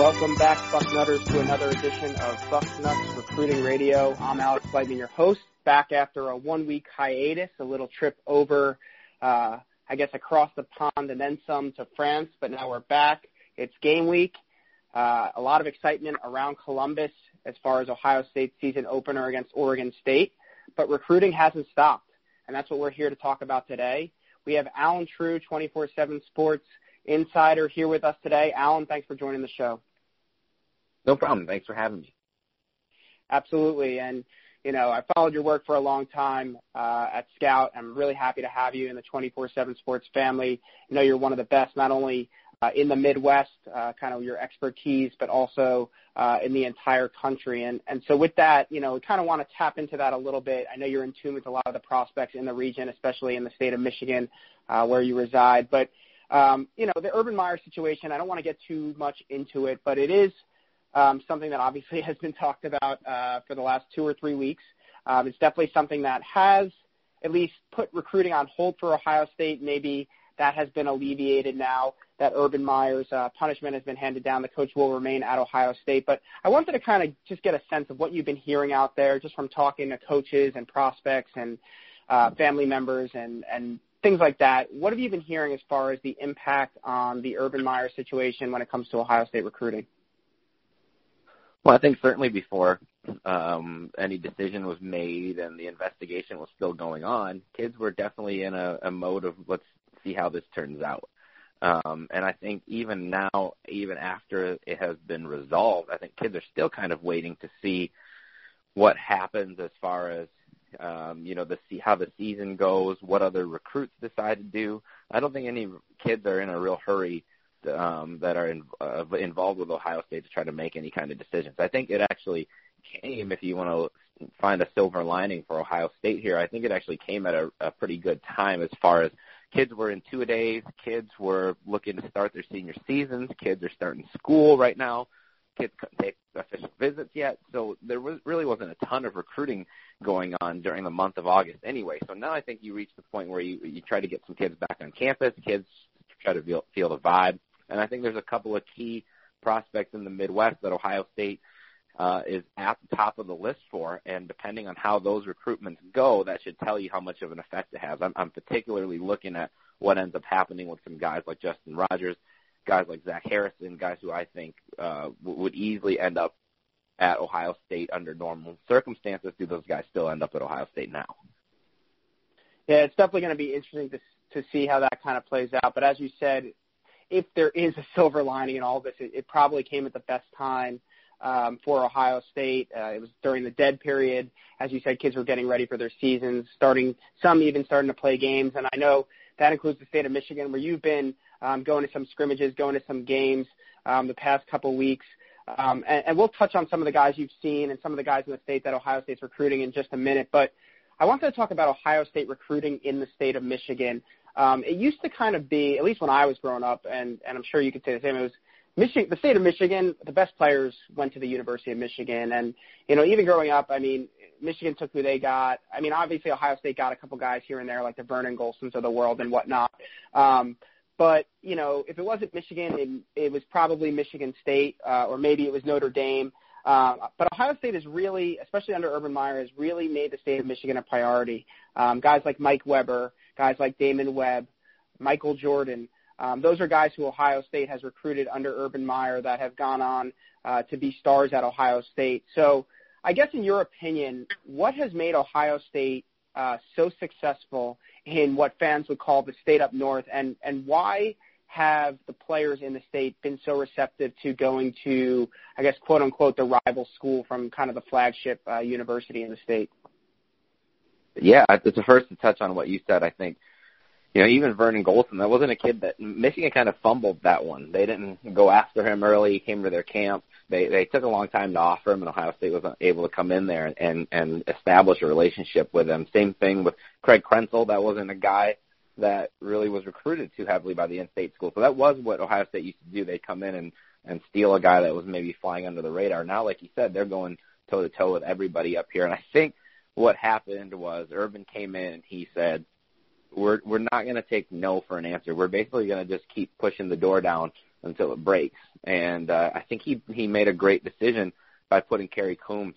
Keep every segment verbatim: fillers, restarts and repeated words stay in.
Welcome back, Bucknutters, to another edition of Bucknuts Recruiting Radio. I'm Alex Lightman, your host, back after a one-week hiatus, a little trip over, uh, I guess, across the pond and then some to France, but now we're back. It's game week. Uh, a lot of excitement around Columbus as far as Ohio State's season opener against Oregon State, but recruiting hasn't stopped, and that's what we're here to talk about today. We have Alan True, twenty-four seven Sports Insider, here with us today. Alan, thanks for joining the show. No problem. Thanks for having me. Absolutely. And, you know, I followed your work for a long time uh, at Scout. I'm really happy to have you in the twenty-four seven Sports family. I know you're one of the best, not only uh, in the Midwest, uh, kind of your expertise, but also uh, in the entire country. And, and so with that, you know, we kind of want to tap into that a little bit. I know you're in tune with a lot of the prospects in the region, especially in the state of Michigan, uh, where you reside. But, um, you know, the Urban Meyer situation, I don't want to get too much into it, but it is Um, something that obviously has been talked about uh, for the last two or three weeks. Um, it's definitely something that has at least put recruiting on hold for Ohio State. Maybe that has been alleviated now that Urban Meyer's uh, punishment has been handed down. The coach will remain at Ohio State. But I wanted to kind of just get a sense of what you've been hearing out there just from talking to coaches and prospects and uh, family members and, and things like that. What have you been hearing as far as the impact on the Urban Meyer situation when it comes to Ohio State recruiting? Well, I think certainly before um, any decision was made and the investigation was still going on, kids were definitely in a, a mode of let's see how this turns out. Um, and I think even now, even after it has been resolved, I think kids are still kind of waiting to see what happens as far as, um, you know, the see how the season goes, what other recruits decide to do. I don't think any kids are in a real hurry Um, that are in, uh, involved with Ohio State to try to make any kind of decisions. I think it actually came, if you want to find a silver lining for Ohio State here, I think it actually came at a, a pretty good time as far as kids were in two-a-days, kids were looking to start their senior seasons, kids are starting school right now, kids couldn't take official visits yet, so there was really wasn't a ton of recruiting going on during the month of August anyway. So now I think you reach the point where you, you try to get some kids back on campus, kids try to feel, feel the vibe. And I think there's a couple of key prospects in the Midwest that Ohio State uh, is at the top of the list for, and depending on how those recruitments go, that should tell you how much of an effect it has. I'm, I'm particularly looking at what ends up happening with some guys like Justin Rogers, guys like Zach Harrison, guys who I think uh, would easily end up at Ohio State under normal circumstances. Do those guys still end up at Ohio State now? Yeah, it's definitely going to be interesting to, to see how that kind of plays out. But as you said, if there is a silver lining in all this, it, it probably came at the best time um, for Ohio State. Uh, it was during the dead period. As you said, kids were getting ready for their seasons, starting some even starting to play games. And I know that includes the state of Michigan, where you've been um, going to some scrimmages, going to some games um, the past couple weeks. Um, and, and we'll touch on some of the guys you've seen and some of the guys in the state that Ohio State's recruiting in just a minute. But I wanted to talk about Ohio State recruiting in the state of Michigan. Um, it used to kind of be, at least when I was growing up, and, and I'm sure you could say the same, it was Michigan, the state of Michigan, the best players went to the University of Michigan. And, you know, even growing up, I mean, Michigan took who they got. I mean, obviously Ohio State got a couple guys here and there, like the Vernon Golsons of the world and whatnot. Um, but, you know, if it wasn't Michigan, it, it was probably Michigan State, uh, or maybe it was Notre Dame. Uh, but Ohio State is really, especially under Urban Meyer, has really made the state of Michigan a priority. Um, guys like Mike Weber, guys like Damon Webb, Michael Jordan, um, those are guys who Ohio State has recruited under Urban Meyer that have gone on uh, to be stars at Ohio State. So I guess in your opinion, what has made Ohio State uh, so successful in what fans would call the state up north, and, and why have the players in the state been so receptive to going to, I guess, quote-unquote, the rival school from kind of the flagship uh, university in the state? Yeah, it's the first to touch on what you said. I think, you know, even Vernon Golson, that wasn't a kid that Michigan kind of fumbled that one. They didn't go after him early. He came to their camp. They they took a long time to offer him, and Ohio State was able to come in there and, and establish a relationship with him. Same thing with Craig Krenzel. That wasn't a guy that really was recruited too heavily by the in-state school. So that was what Ohio State used to do. They'd come in and, and steal a guy that was maybe flying under the radar. Now, like you said, they're going toe-to-toe with everybody up here. And I think what happened was Urban came in and he said, we're we're not going to take no for an answer. We're basically going to just keep pushing the door down until it breaks. And uh, I think he, he made a great decision by putting Kerry Coombs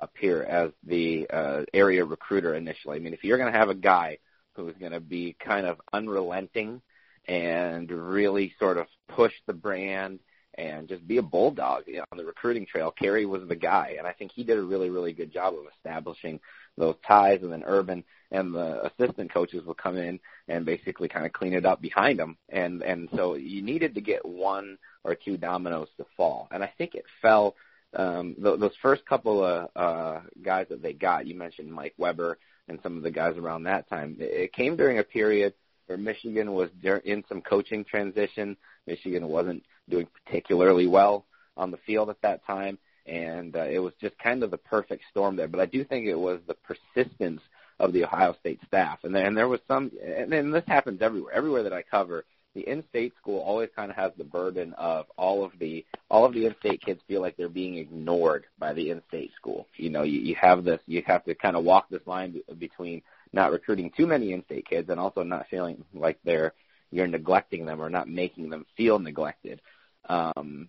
up here as the uh, area recruiter initially. I mean, if you're going to have a guy who's going to be kind of unrelenting and really sort of push the brand and just be a bulldog, you know, on the recruiting trail, Kerry was the guy. And I think he did a really, really good job of establishing those ties. And then Urban and the assistant coaches would come in and basically kind of clean it up behind him. And, and so you needed to get one or two dominoes to fall. And I think it fell um, – those first couple of uh, guys that they got, you mentioned Mike Weber and some of the guys around that time, it came during a period where Michigan was in some coaching transition. Michigan wasn't doing particularly well on the field at that time, and uh, it was just kind of the perfect storm there. But I do think it was the persistence of the Ohio State staff. And then and there was some – and then this happens everywhere. Everywhere that I cover, the in-state school always kind of has the burden of all of the all of the in-state kids feel like they're being ignored by the in-state school. You know, you, you have this – you have to kind of walk this line between not recruiting too many in-state kids and also not feeling like they're – you're neglecting them or not making them feel neglected. Um,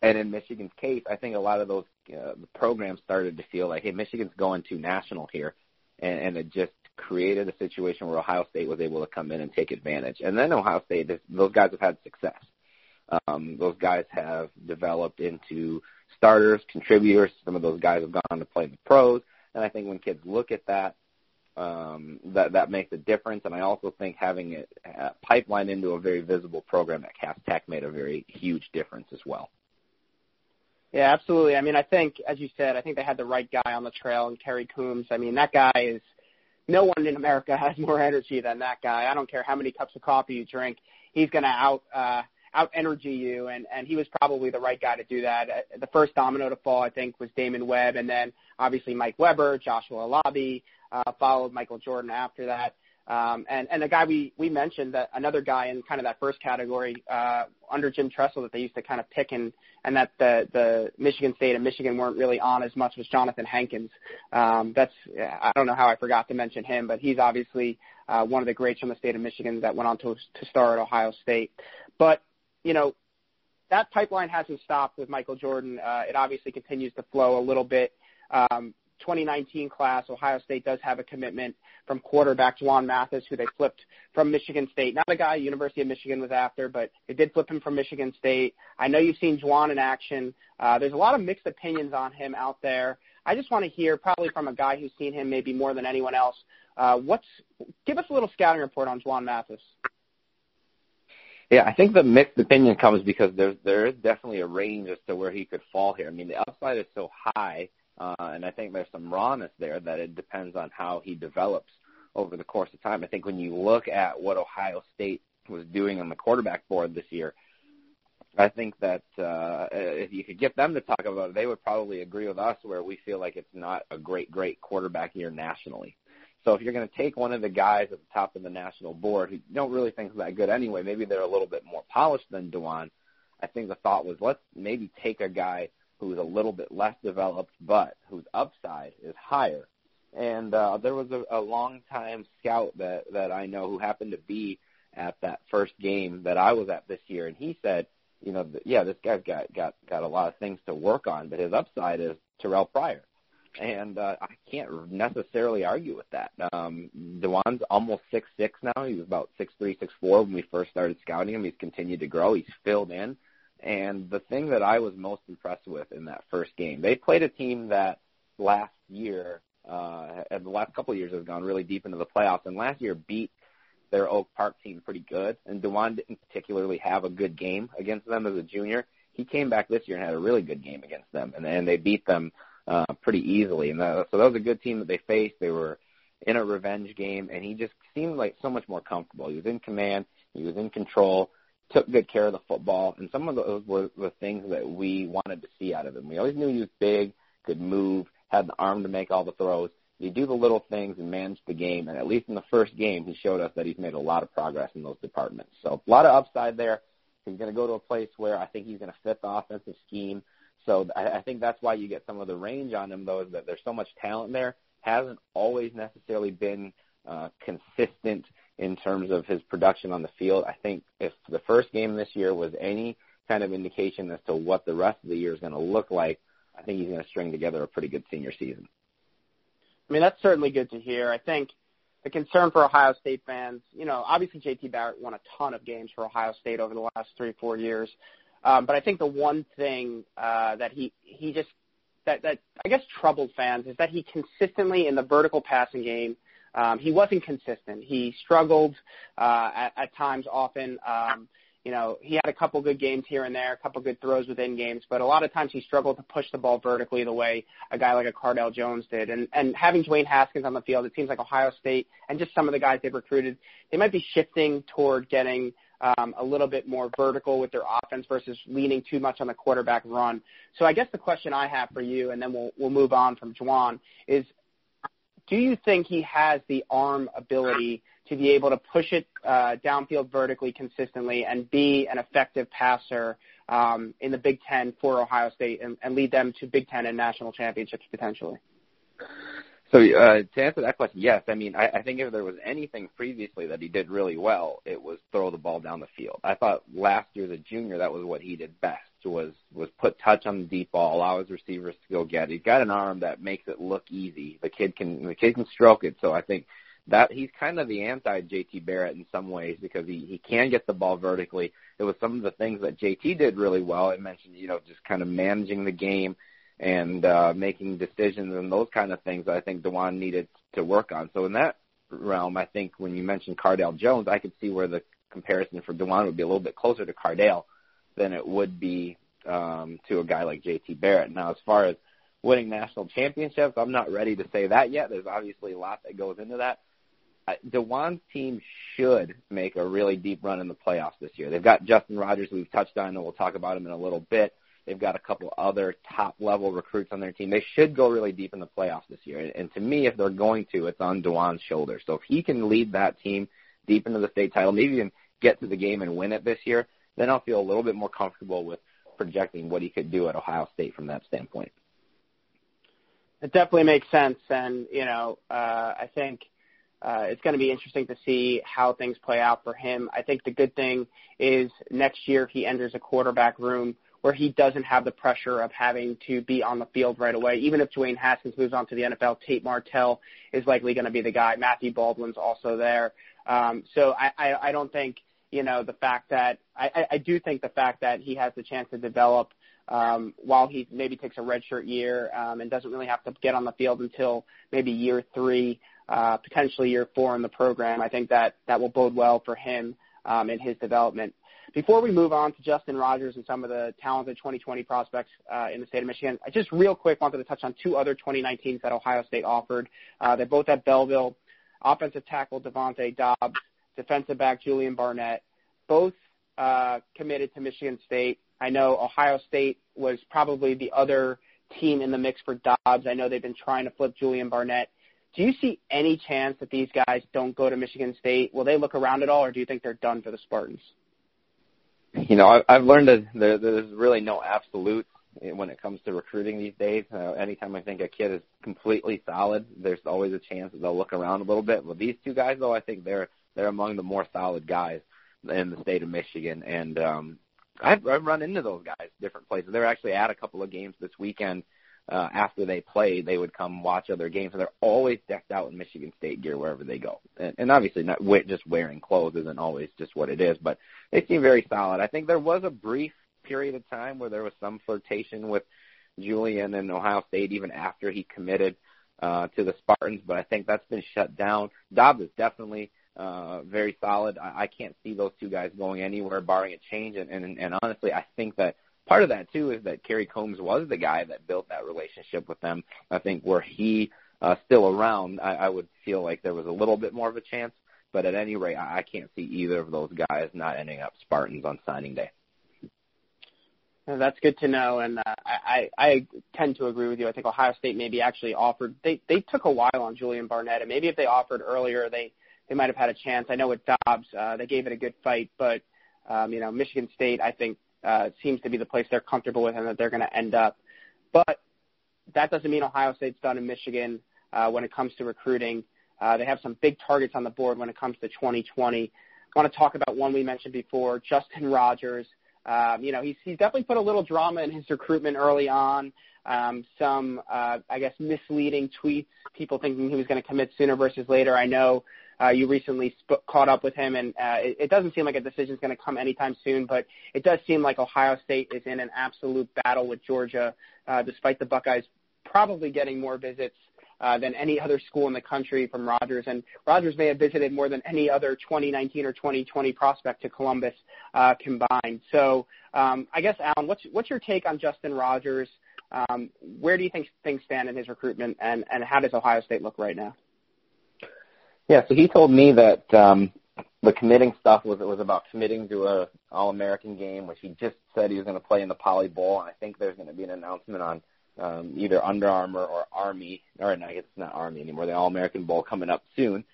and in Michigan's case, I think a lot of those uh, programs started to feel like, hey, Michigan's going to national here, and, and it just created a situation where Ohio State was able to come in and take advantage. And then Ohio State, this, those guys have had success. Um, those guys have developed into starters, contributors. Some of those guys have gone to play in the pros. And I think when kids look at that, Um, that that makes a difference, and I also think having it uh, pipeline into a very visible program at Cass Tech made a very huge difference as well. Yeah, absolutely. I mean, I think, as you said, I think they had the right guy on the trail, and Kerry Coombs. I mean, that guy is no one in America has more energy than that guy. I don't care how many cups of coffee you drink, he's going to out uh, out energy you, and and he was probably the right guy to do that. Uh, the first domino to fall, I think, was Damon Webb, and then obviously Mike Weber, Joshua Alabi. Uh, followed Michael Jordan after that. Um, and, and the guy we, we mentioned, that another guy in kind of that first category uh, under Jim Tressel that they used to kind of pick and, and that the, the Michigan State and Michigan weren't really on as much was Jonathan Hankins. Um, that's I don't know how I forgot to mention him, but he's obviously uh, one of the greats from the state of Michigan that went on to, to star at Ohio State. But, you know, that pipeline hasn't stopped with Michael Jordan. Uh, it obviously continues to flow a little bit. Um twenty nineteen class, Ohio State does have a commitment from quarterback Jawaan Mathis, who they flipped from Michigan State. Not a guy University of Michigan was after, but they did flip him from Michigan State. I know you've seen Jawaan in action. Uh, there's a lot of mixed opinions on him out there. I just want to hear probably from a guy who's seen him maybe more than anyone else. Uh, what's give us a little scouting report on Jawaan Mathis. Yeah, I think the mixed opinion comes because there's, there is definitely a range as to where he could fall here. I mean, the upside is so high. Uh, and I think there's some rawness there that it depends on how he develops over the course of time. I think when you look at what Ohio State was doing on the quarterback board this year, I think that uh, if you could get them to talk about it, they would probably agree with us where we feel like it's not a great, great quarterback year nationally. So if you're going to take one of the guys at the top of the national board who don't really think is that good anyway, maybe they're a little bit more polished than Jawaan, I think the thought was let's maybe take a guy who's a little bit less developed, but whose upside is higher. And uh, there was a, a long-time scout that, that I know who happened to be at that first game that I was at this year, and he said, you know, yeah, this guy's got, got, got a lot of things to work on, but his upside is Terrell Pryor. And uh, I can't necessarily argue with that. Um, Dewan's almost six six now. He was about six three, six four when we first started scouting him. He's continued to grow. He's filled in. And the thing that I was most impressed with in that first game, they played a team that last year, uh, the last couple of years has gone really deep into the playoffs, and last year beat their Oak Park team pretty good, and Jawaan didn't particularly have a good game against them as a junior. He came back this year and had a really good game against them, and, and they beat them uh, pretty easily. And that, so that was a good team that they faced. They were in a revenge game, and he just seemed like so much more comfortable. He was in command. He was in control. Took good care of the football, and some of those were the things that we wanted to see out of him. We always knew he was big, could move, had the arm to make all the throws. He'd do the little things and manage the game, and at least in the first game, he showed us that he's made a lot of progress in those departments. So a lot of upside there. He's going to go to a place where I think he's going to fit the offensive scheme. So I, I think that's why you get some of the range on him, though, is that there's so much talent there. Hasn't always necessarily been uh, consistent in terms of his production on the field. I think if the first game this year was any kind of indication as to what the rest of the year is going to look like, I think he's going to string together a pretty good senior season. I mean, that's certainly good to hear. I think the concern for Ohio State fans, you know, obviously J T Barrett won a ton of games for Ohio State over the last three, four years. Um, but I think the one thing uh, that he, he just, that, that I guess troubled fans is that he consistently in the vertical passing game, um, he wasn't consistent. He struggled uh, at, at times often. Um, you know, he had a couple good games here and there, a couple good throws within games, but a lot of times he struggled to push the ball vertically the way a guy like a Cardale Jones did. And, and having Dwayne Haskins on the field, it seems like Ohio State and just some of the guys they've recruited, they might be shifting toward getting – Um, a little bit more vertical with their offense versus leaning too much on the quarterback run. So I guess the question I have for you, and then we'll we'll move on from Jawaan, is do you think he has the arm ability to be able to push it uh, downfield vertically consistently and be an effective passer um, in the Big Ten for Ohio State and, and lead them to Big Ten and national championships potentially? So uh, to answer that question, yes. I mean, I, I think if there was anything previously that he did really well, it was throw the ball down the field. I thought last year as a junior, that was what he did best, was was put touch on the deep ball, allow his receivers to go get it. He's got an arm that makes it look easy. The kid can the kid can stroke it. So I think that he's kind of the anti-J T Barrett in some ways because he, he can get the ball vertically. It was some of the things that J T did really well. I mentioned, you know, just kind of managing the game and uh, making decisions and those kind of things that I think Jawaan needed to work on. So in that realm, I think when you mentioned Cardale Jones, I could see where the comparison for Jawaan would be a little bit closer to Cardale than it would be um, to a guy like J T Barrett. Now, as far as winning national championships, I'm not ready to say that yet. There's obviously a lot that goes into that. Uh, Jawaan's team should make a really deep run in the playoffs this year. They've got Justin Rogers, who we've touched on, and we'll talk about him in a little bit. They've got a couple other top-level recruits on their team. They should go really deep in the playoffs this year. And to me, if they're going to, it's on Jawaan's shoulders. So if he can lead that team deep into the state title, maybe even get to the game and win it this year, then I'll feel a little bit more comfortable with projecting what he could do at Ohio State from that standpoint. It definitely makes sense. And, you know, uh, I think – Uh, it's going to be interesting to see how things play out for him. I think the good thing is next year he enters a quarterback room where he doesn't have the pressure of having to be on the field right away. Even if Dwayne Haskins moves on to the N F L, Tate Martell is likely going to be the guy. Matthew Baldwin's also there. Um, so I, I, I don't think, you know, the fact that I, I do think the fact that he has the chance to develop Um, while he maybe takes a redshirt year um, and doesn't really have to get on the field until maybe year three, uh, potentially year four in the program. I think that that will bode well for him um, in his development. Before we move on to Justin Rogers and some of the talented twenty twenty prospects uh, in the state of Michigan, I just real quick wanted to touch on two other twenty nineteens that Ohio State offered. Uh, they're both at Belleville. Offensive tackle Devontae Dobbs, defensive back Julian Barnett, both uh, committed to Michigan State. I know Ohio State was probably the other team in the mix for Dobbs. I know they've been trying to flip Julian Barnett. Do you see any chance that these guys don't go to Michigan State? Will they look around at all, or do you think they're done for the Spartans? You know, I've learned that there's really no absolute when it comes to recruiting these days. Uh, anytime I think a kid is completely solid, there's always a chance that they'll look around a little bit. Well, these two guys, though, I think they're they're among the more solid guys in the state of Michigan, and um, I've, I've run into those guys different places. They're actually at a couple of games this weekend. Uh, after they played, they would come watch other games, and they're always decked out in Michigan State gear wherever they go. And, and obviously, not just wearing clothes isn't always just what it is, but they seem very solid. I think there was a brief period of time where there was some flirtation with Julian and Ohio State even after he committed uh, to the Spartans, but I think that's been shut down. Dobbs is definitely Uh, very solid. I, I can't see those two guys going anywhere barring a change. And, and, and honestly, I think that part of that, too, is that Kerry Coombs was the guy that built that relationship with them. I think were he uh, still around, I, I would feel like there was a little bit more of a chance. But at any rate, I, I can't see either of those guys not ending up Spartans on signing day. Well, that's good to know, and uh, I, I tend to agree with you. I think Ohio State maybe actually offered they, – they took a while on Julian Barnett, and maybe if they offered earlier, they – they might have had a chance. I know with Dobbs, uh, they gave it a good fight, but, um, you know, Michigan State, I think, uh, seems to be the place they're comfortable with and that they're going to end up. But that doesn't mean Ohio State's done in Michigan uh, when it comes to recruiting. Uh, they have some big targets on the board when it comes to twenty twenty. I want to talk about one we mentioned before, Justin Rogers. Um, you know, he's, he's definitely put a little drama in his recruitment early on. Um, some, uh, I guess, misleading tweets, people thinking he was going to commit sooner versus later. I know uh, you recently sp- caught up with him, and uh, it, it doesn't seem like a decision is going to come anytime soon, but it does seem like Ohio State is in an absolute battle with Georgia, uh, despite the Buckeyes probably getting more visits uh, than any other school in the country from Rogers. And Rogers may have visited more than any other twenty nineteen or twenty twenty prospect to Columbus uh, combined. So um, I guess, Alan, what's, what's your take on Justin Rogers? Um, where do you think things stand in his recruitment, and, and how does Ohio State look right now? Yeah, so he told me that um, the committing stuff was it was about committing to an All-American game, which he just said he was going to play in the Poly Bowl, and I think there's going to be an announcement on um, either Under Armour or Army, or no, I guess it's not Army anymore, the All-American Bowl coming up soon.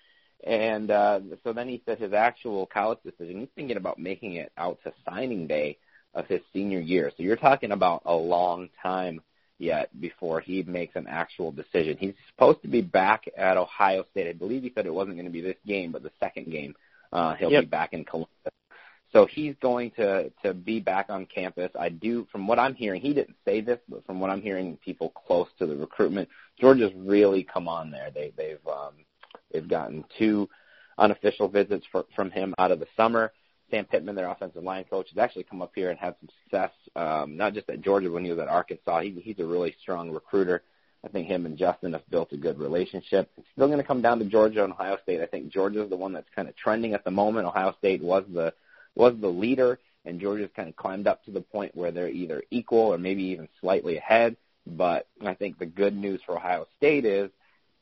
And uh, so then he said his actual college decision, he's thinking about making it out to signing day of his senior year. So you're talking about a long time yet before he makes an actual decision. He's supposed to be back at Ohio State. I believe he said it wasn't going to be this game, but the second game uh, he'll yep. be back in Columbus. So he's going to, to be back on campus. I do, from what I'm hearing, he didn't say this, but from what I'm hearing, people close to the recruitment, Georgia's really come on there. They, they've um, they've gotten two unofficial visits for, from him out of the summer. Sam Pittman, their offensive line coach, has actually come up here and had some success, um, not just at Georgia when he was at Arkansas. He, he's a really strong recruiter. I think him and Justin have built a good relationship. It's still going to come down to Georgia and Ohio State. I think Georgia is the one that's kind of trending at the moment. Ohio State was the was the leader, and Georgia's kind of climbed up to the point where they're either equal or maybe even slightly ahead. But I think the good news for Ohio State is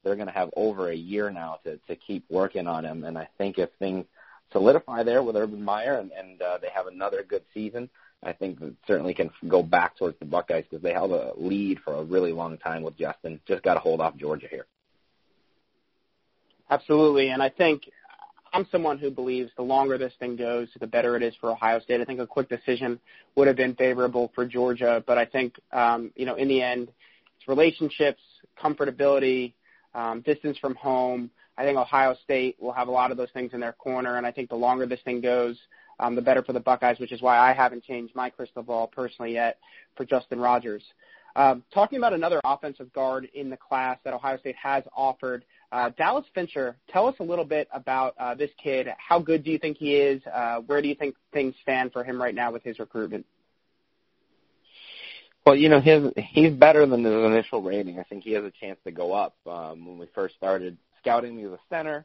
they're going to have over a year now to, to keep working on him, and I think if things solidify there with Urban Meyer and, and uh, they have another good season, I think it certainly can go back towards the Buckeyes because they held a lead for a really long time with Justin. Just got to hold off Georgia here. Absolutely, and I think I'm someone who believes the longer this thing goes, the better it is for Ohio State. I think a quick decision would have been favorable for Georgia, but I think, um, you know, in the end, it's relationships, comfortability, um, distance from home. I think Ohio State will have a lot of those things in their corner, and I think the longer this thing goes, um, the better for the Buckeyes, which is why I haven't changed my crystal ball personally yet for Justin Rogers. Um, talking about another offensive guard in the class that Ohio State has offered, uh, Dallas Fincher, tell us a little bit about uh, this kid. How good do you think he is? Uh, where do you think things stand for him right now with his recruitment? Well, you know, his, he's better than his initial rating. I think he has a chance to go up. Um, when we first started scouting, he was a center,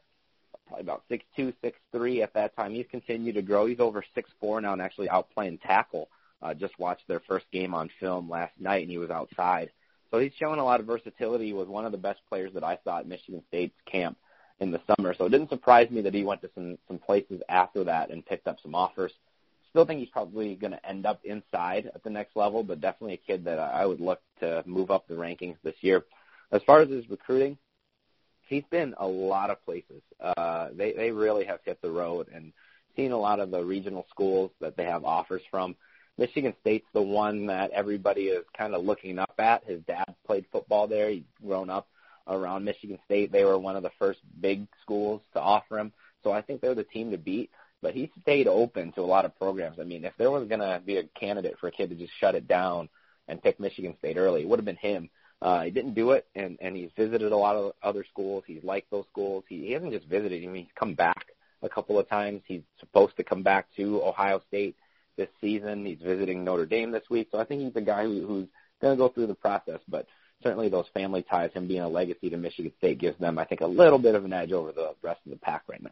probably about six two, six three at that time. He's continued to grow. He's over six four now and actually out playing tackle. Uh, just watched their first game on film last night, and he was outside. So he's showing a lot of versatility. He was one of the best players that I saw at Michigan State's camp in the summer. So it didn't surprise me that he went to some, some places after that and picked up some offers. Still think he's probably going to end up inside at the next level, but definitely a kid that I would look to move up the rankings this year. As far as his recruiting, he's been a lot of places. Uh, they, they really have hit the road and seen a lot of the regional schools that they have offers from. Michigan State's the one that everybody is kind of looking up at. His dad played football there. He's grown up around Michigan State. They were one of the first big schools to offer him. So I think they're the team to beat. But he stayed open to a lot of programs. I mean, if there was going to be a candidate for a kid to just shut it down and pick Michigan State early, it would have been him. Uh, he didn't do it, and, and he's visited a lot of other schools. He's liked those schools. He, he hasn't just visited. I mean, he's come back a couple of times. He's supposed to come back to Ohio State this season. He's visiting Notre Dame this week. So I think he's a guy who, who's going to go through the process. But certainly those family ties, him being a legacy to Michigan State, gives them, I think, a little bit of an edge over the rest of the pack right now.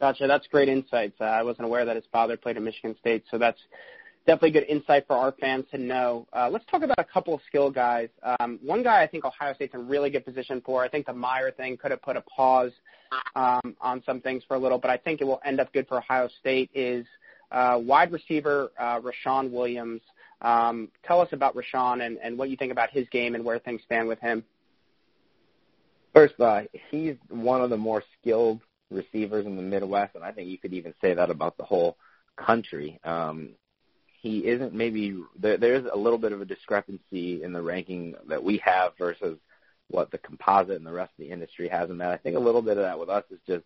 Gotcha. That's great insights. Uh, I wasn't aware that his father played at Michigan State, so that's definitely good insight for our fans to know. Uh, let's talk about a couple of skill guys. Um, one guy I think Ohio State's in really good position for. I think the Meyer thing could have put a pause um, on some things for a little, but I think it will end up good for Ohio State is uh, wide receiver uh, Rashawn Williams. Um, tell us about Rashawn and, and what you think about his game and where things stand with him. First of all, he's one of the more skilled receivers in the Midwest, and I think you could even say that about the whole country. Um, He isn't maybe there, – there's a little bit of a discrepancy in the ranking that we have versus what the composite and the rest of the industry has him at. I think a little bit of that with us is just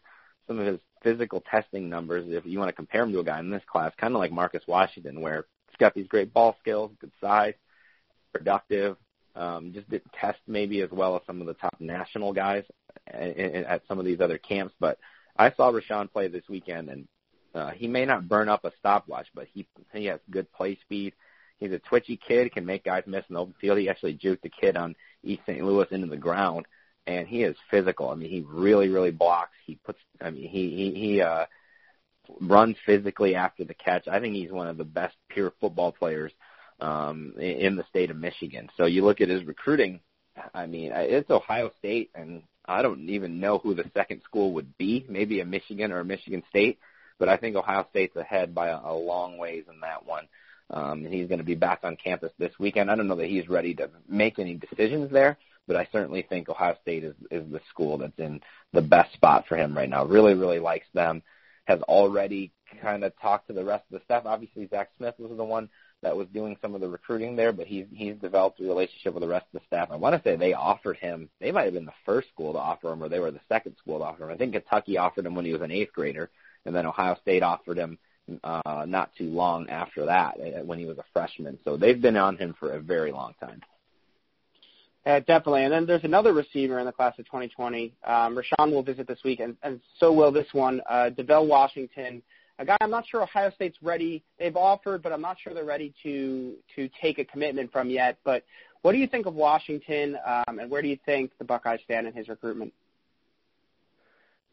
some of his physical testing numbers, if you want to compare him to a guy in this class, kind of like Marcus Washington, where he's got these great ball skills, good size, productive, um, just didn't test maybe as well as some of the top national guys at some of these other camps. But I saw Rashawn play this weekend, and uh, he may not burn up a stopwatch, but he he has good play speed. He's a twitchy kid, can make guys miss in the open field. He actually juked a kid on East Saint Louis into the ground, and he is physical. I mean, he really, really blocks. He puts, I mean, he he, he uh, runs physically after the catch. I think he's one of the best pure football players um, in the state of Michigan. So you look at his recruiting, I mean, it's Ohio State, and I don't even know who the second school would be, maybe a Michigan or a Michigan State, but I think Ohio State's ahead by a, a long ways in that one. Um, and he's going to be back on campus this weekend. I don't know that he's ready to make any decisions there, but I certainly think Ohio State is, is the school that's in the best spot for him right now. Really, really likes them, has already kind of talked to the rest of the staff. Obviously, Zach Smith was the one that was doing some of the recruiting there, but he's, he's developed a relationship with the rest of the staff. I want to say they offered him, they might have been the first school to offer him, or they were the second school to offer him. I think Kentucky offered him when he was an eighth grader, and then Ohio State offered him Uh, not too long after that when he was a freshman. So they've been on him for a very long time. Yeah, definitely. And then there's another receiver in the class of twenty twenty. Um, Rashawn will visit this week, and, and so will this one, uh, DeVell Washington, a guy I'm not sure Ohio State's ready. They've offered, but I'm not sure they're ready to to take a commitment from yet. But what do you think of Washington, um, and where do you think the Buckeyes stand in his recruitment?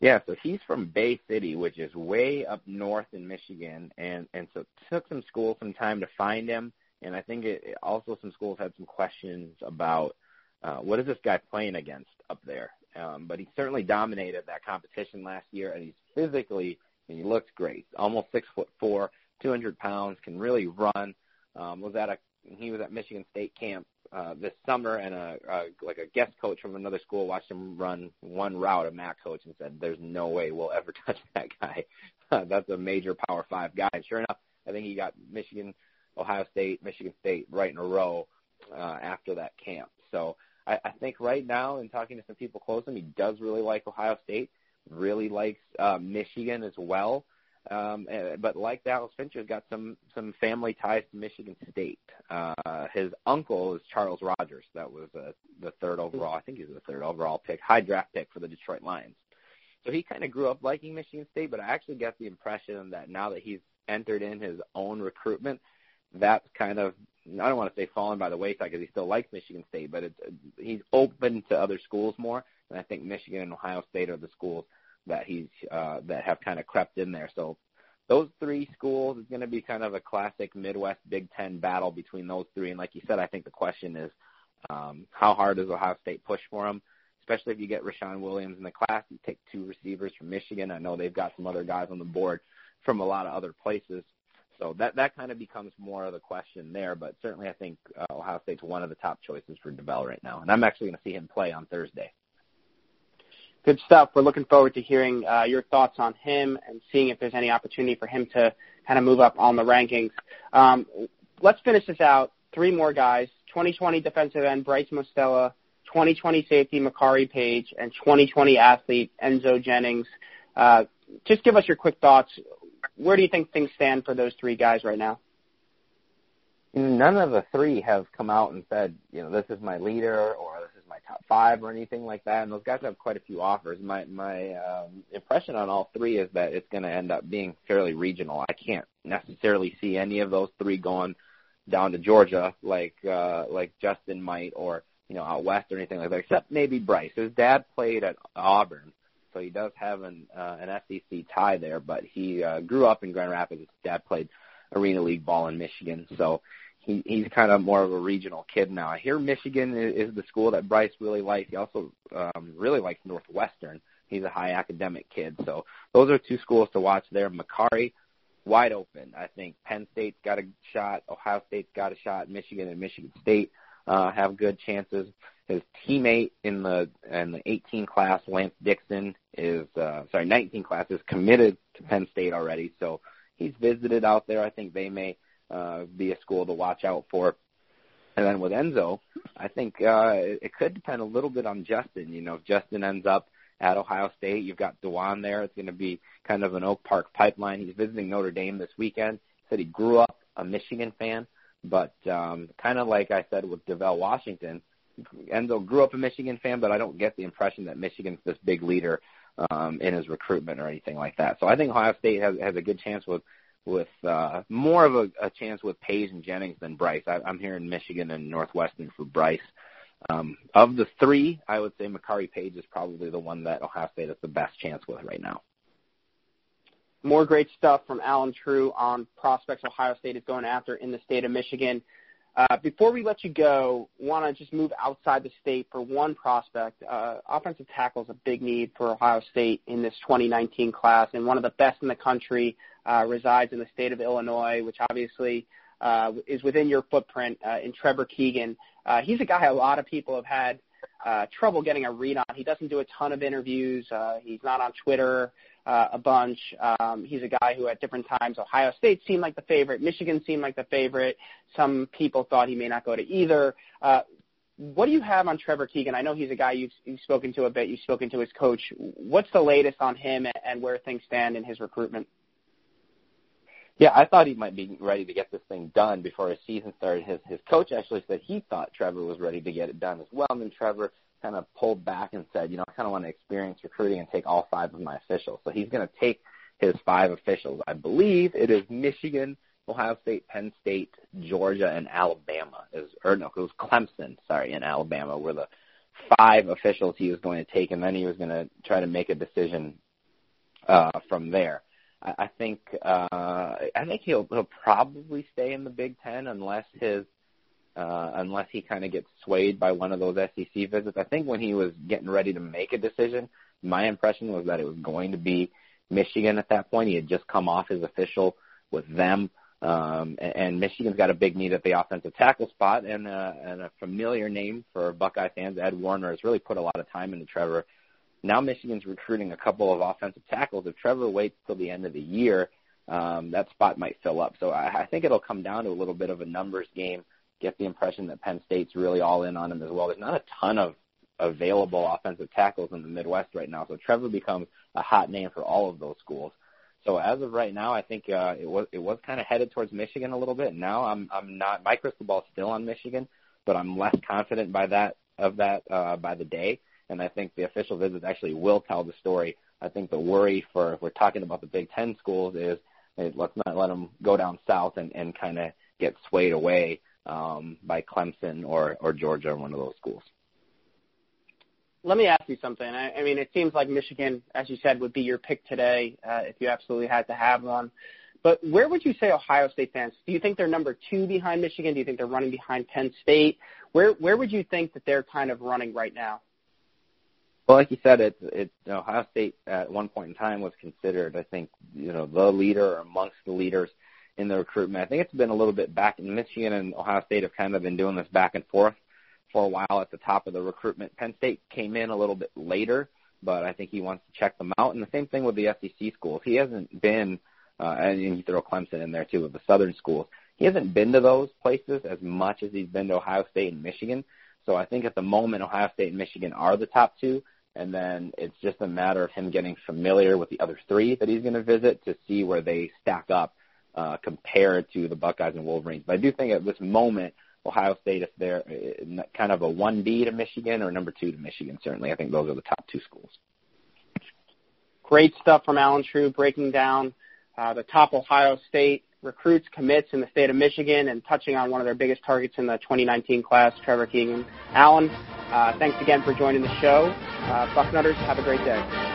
Yeah, so he's from Bay City, which is way up north in Michigan, and, and so it took some schools some time to find him, and I think it, also some schools had some questions about uh, what is this guy playing against up there. Um, but he certainly dominated that competition last year, and he's physically, and he looks great. Almost six foot four, two hundred pounds, can really run. Um, was at a he was at Michigan State camp Uh, this summer, and a, uh, like a guest coach from another school watched him run one route, a MAC coach, and said, there's no way we'll ever touch that guy. That's a major Power Five guy. And sure enough, I think he got Michigan, Ohio State, Michigan State right in a row uh, after that camp. So I, I think right now, in talking to some people close to him, he does really like Ohio State, really likes uh, Michigan as well. Um, but like Dallas Fincher's got some, some family ties to Michigan State. Uh, his uncle is Charles Rogers. That was uh, the third overall. I think he was the third overall pick, high draft pick for the Detroit Lions. So he kind of grew up liking Michigan State, but I actually got the impression that now that he's entered in his own recruitment, that's kind of, I don't want to say fallen by the wayside because he still likes Michigan State, but it's, he's open to other schools more. And I think Michigan and Ohio State are the schools that he's uh, that have kind of crept in there. So those three schools is going to be kind of a classic Midwest Big Ten battle between those three. And like you said, I think the question is um, how hard does Ohio State push for him, especially if you get Rashawn Williams in the class. You take two receivers from Michigan. I know they've got some other guys on the board from a lot of other places. So that, that kind of becomes more of the question there. But certainly I think uh, Ohio State's one of the top choices for DeVell right now. And I'm actually going to see him play on Thursday. Good stuff. We're looking forward to hearing uh, your thoughts on him and seeing if there's any opportunity for him to kind of move up on the rankings. Um, let's finish this out. Three more guys, twenty twenty defensive end Bryce Mostella, twenty twenty safety Makari Page, and twenty twenty athlete Enzo Jennings. Uh, just give us your quick thoughts. Where do you think things stand for those three guys right now? None of the three have come out and said, you know, this is my leader or this is my top five or anything like that. And those guys have quite a few offers. My my um, impression on all three is that it's going to end up being fairly regional. I can't necessarily see any of those three going down to Georgia like uh, like Justin might, or, you know, out west or anything like that, except maybe Bryce. His dad played at Auburn, so he does have an, uh, an S E C tie there, but he uh, grew up in Grand Rapids. His dad played Arena League ball in Michigan, so he, he's kind of more of a regional kid now. I hear Michigan is, is the school that Bryce really likes. He also um, really likes Northwestern. He's a high academic kid, so those are two schools to watch there. Makari, wide open. I think Penn State's got a shot. Ohio State's got a shot. Michigan and Michigan State uh, have good chances. His teammate in the in the eighteen class, Lance Dixon, is uh, sorry nineteen class, is committed to Penn State already, so he's visited out there. I think they may uh, be a school to watch out for. And then with Enzo, I think uh, it could depend a little bit on Justin. You know, if Justin ends up at Ohio State, you've got Jawaan there. It's going to be kind of an Oak Park pipeline. He's visiting Notre Dame this weekend. He said he grew up a Michigan fan, but um, kind of like I said with DeVell Washington, Enzo grew up a Michigan fan, but I don't get the impression that Michigan's this big leader um, in his recruitment or anything like that. So I think Ohio State has, has a good chance with with uh, more of a, a chance with Page and Jennings than Bryce. I, I'm here in Michigan and Northwestern for Bryce. Um, of the three, I would say Makari Page is probably the one that Ohio State has the best chance with right now. More great stuff from Alan True on prospects Ohio State is going after in the state of Michigan. Uh, before we let you go, want to just move outside the state for one prospect. Uh, offensive tackle is a big need for Ohio State in this twenty nineteen class, and one of the best in the country uh, resides in the state of Illinois, which obviously uh, is within your footprint uh, in Trevor Keegan. Uh, he's a guy a lot of people have had uh, trouble getting a read on. He doesn't do a ton of interviews. Uh, he's not on Twitter uh, a bunch. Um, he's a guy who at different times Ohio State seemed like the favorite. Michigan seemed like the favorite. Some people thought he may not go to either. Uh, what do you have on Trevor Keegan? I know he's a guy you've, you've spoken to a bit. You've spoken to his coach. What's the latest on him and where things stand in his recruitment? Yeah, I thought he might be ready to get this thing done before his season started. His his coach actually said he thought Trevor was ready to get it done as well, and then Trevor kind of pulled back and said, you know, I kind of want to experience recruiting and take all five of my officials. So he's going to take his five officials. I believe it is Michigan, Ohio State, Penn State, Georgia, and Alabama. It was, or no, it was Clemson, sorry, and Alabama were the five officials he was going to take, and then he was going to try to make a decision uh, from there. I think uh, I think he'll, he'll probably stay in the Big Ten unless his uh, unless he kind of gets swayed by one of those S E C visits. I think when he was getting ready to make a decision, my impression was that it was going to be Michigan at that point. He had just come off his official with them, um, and, and Michigan's got a big need at the offensive tackle spot, and, uh, and a familiar name for Buckeye fans, Ed Warner, has really put a lot of time into Trevor. Now Michigan's recruiting a couple of offensive tackles. If Trevor waits till the end of the year, um, that spot might fill up. So I, I think it'll come down to a little bit of a numbers game. Get the impression that Penn State's really all in on him as well. There's not a ton of available offensive tackles in the Midwest right now, so Trevor becomes a hot name for all of those schools. So as of right now, I think uh, it was it was kind of headed towards Michigan a little bit. Now I'm I'm not my crystal ball's still on Michigan, but I'm less confident by that of that uh, by the day. And I think the official visits actually will tell the story. I think the worry for, if we're talking about the Big Ten schools, is, is let's not let them go down south and, and kind of get swayed away um, by Clemson or, or Georgia or one of those schools. Let me ask you something. I, I mean, it seems like Michigan, as you said, would be your pick today uh, if you absolutely had to have one. But where would you say Ohio State fans? Do you think they're number two behind Michigan? Do you think they're running behind Penn State? Where where would you think that they're kind of running right now? Well, like you said, it's, it's you know, Ohio State at one point in time was considered, I think, you know, the leader or amongst the leaders in the recruitment. I think it's been a little bit back in Michigan and Ohio State have kind of been doing this back and forth for a while at the top of the recruitment. Penn State came in a little bit later, but I think he wants to check them out. And the same thing with the S E C schools. He hasn't been, uh, and you throw Clemson in there too, with the Southern schools. He hasn't been to those places as much as he's been to Ohio State and Michigan. So I think at the moment Ohio State and Michigan are the top two. And then it's just a matter of him getting familiar with the other three that he's going to visit to see where they stack up uh, compared to the Buckeyes and Wolverines. But I do think at this moment, Ohio State, if they're kind of a one B to Michigan or number two to Michigan, certainly I think those are the top two schools. Great stuff from Alan True breaking down uh, the top Ohio State recruits, commits in the state of Michigan, and touching on one of their biggest targets in the twenty nineteen class, Trevor Keegan. Alan, uh, thanks again for joining the show. Uh, Bucknutters, have a great day.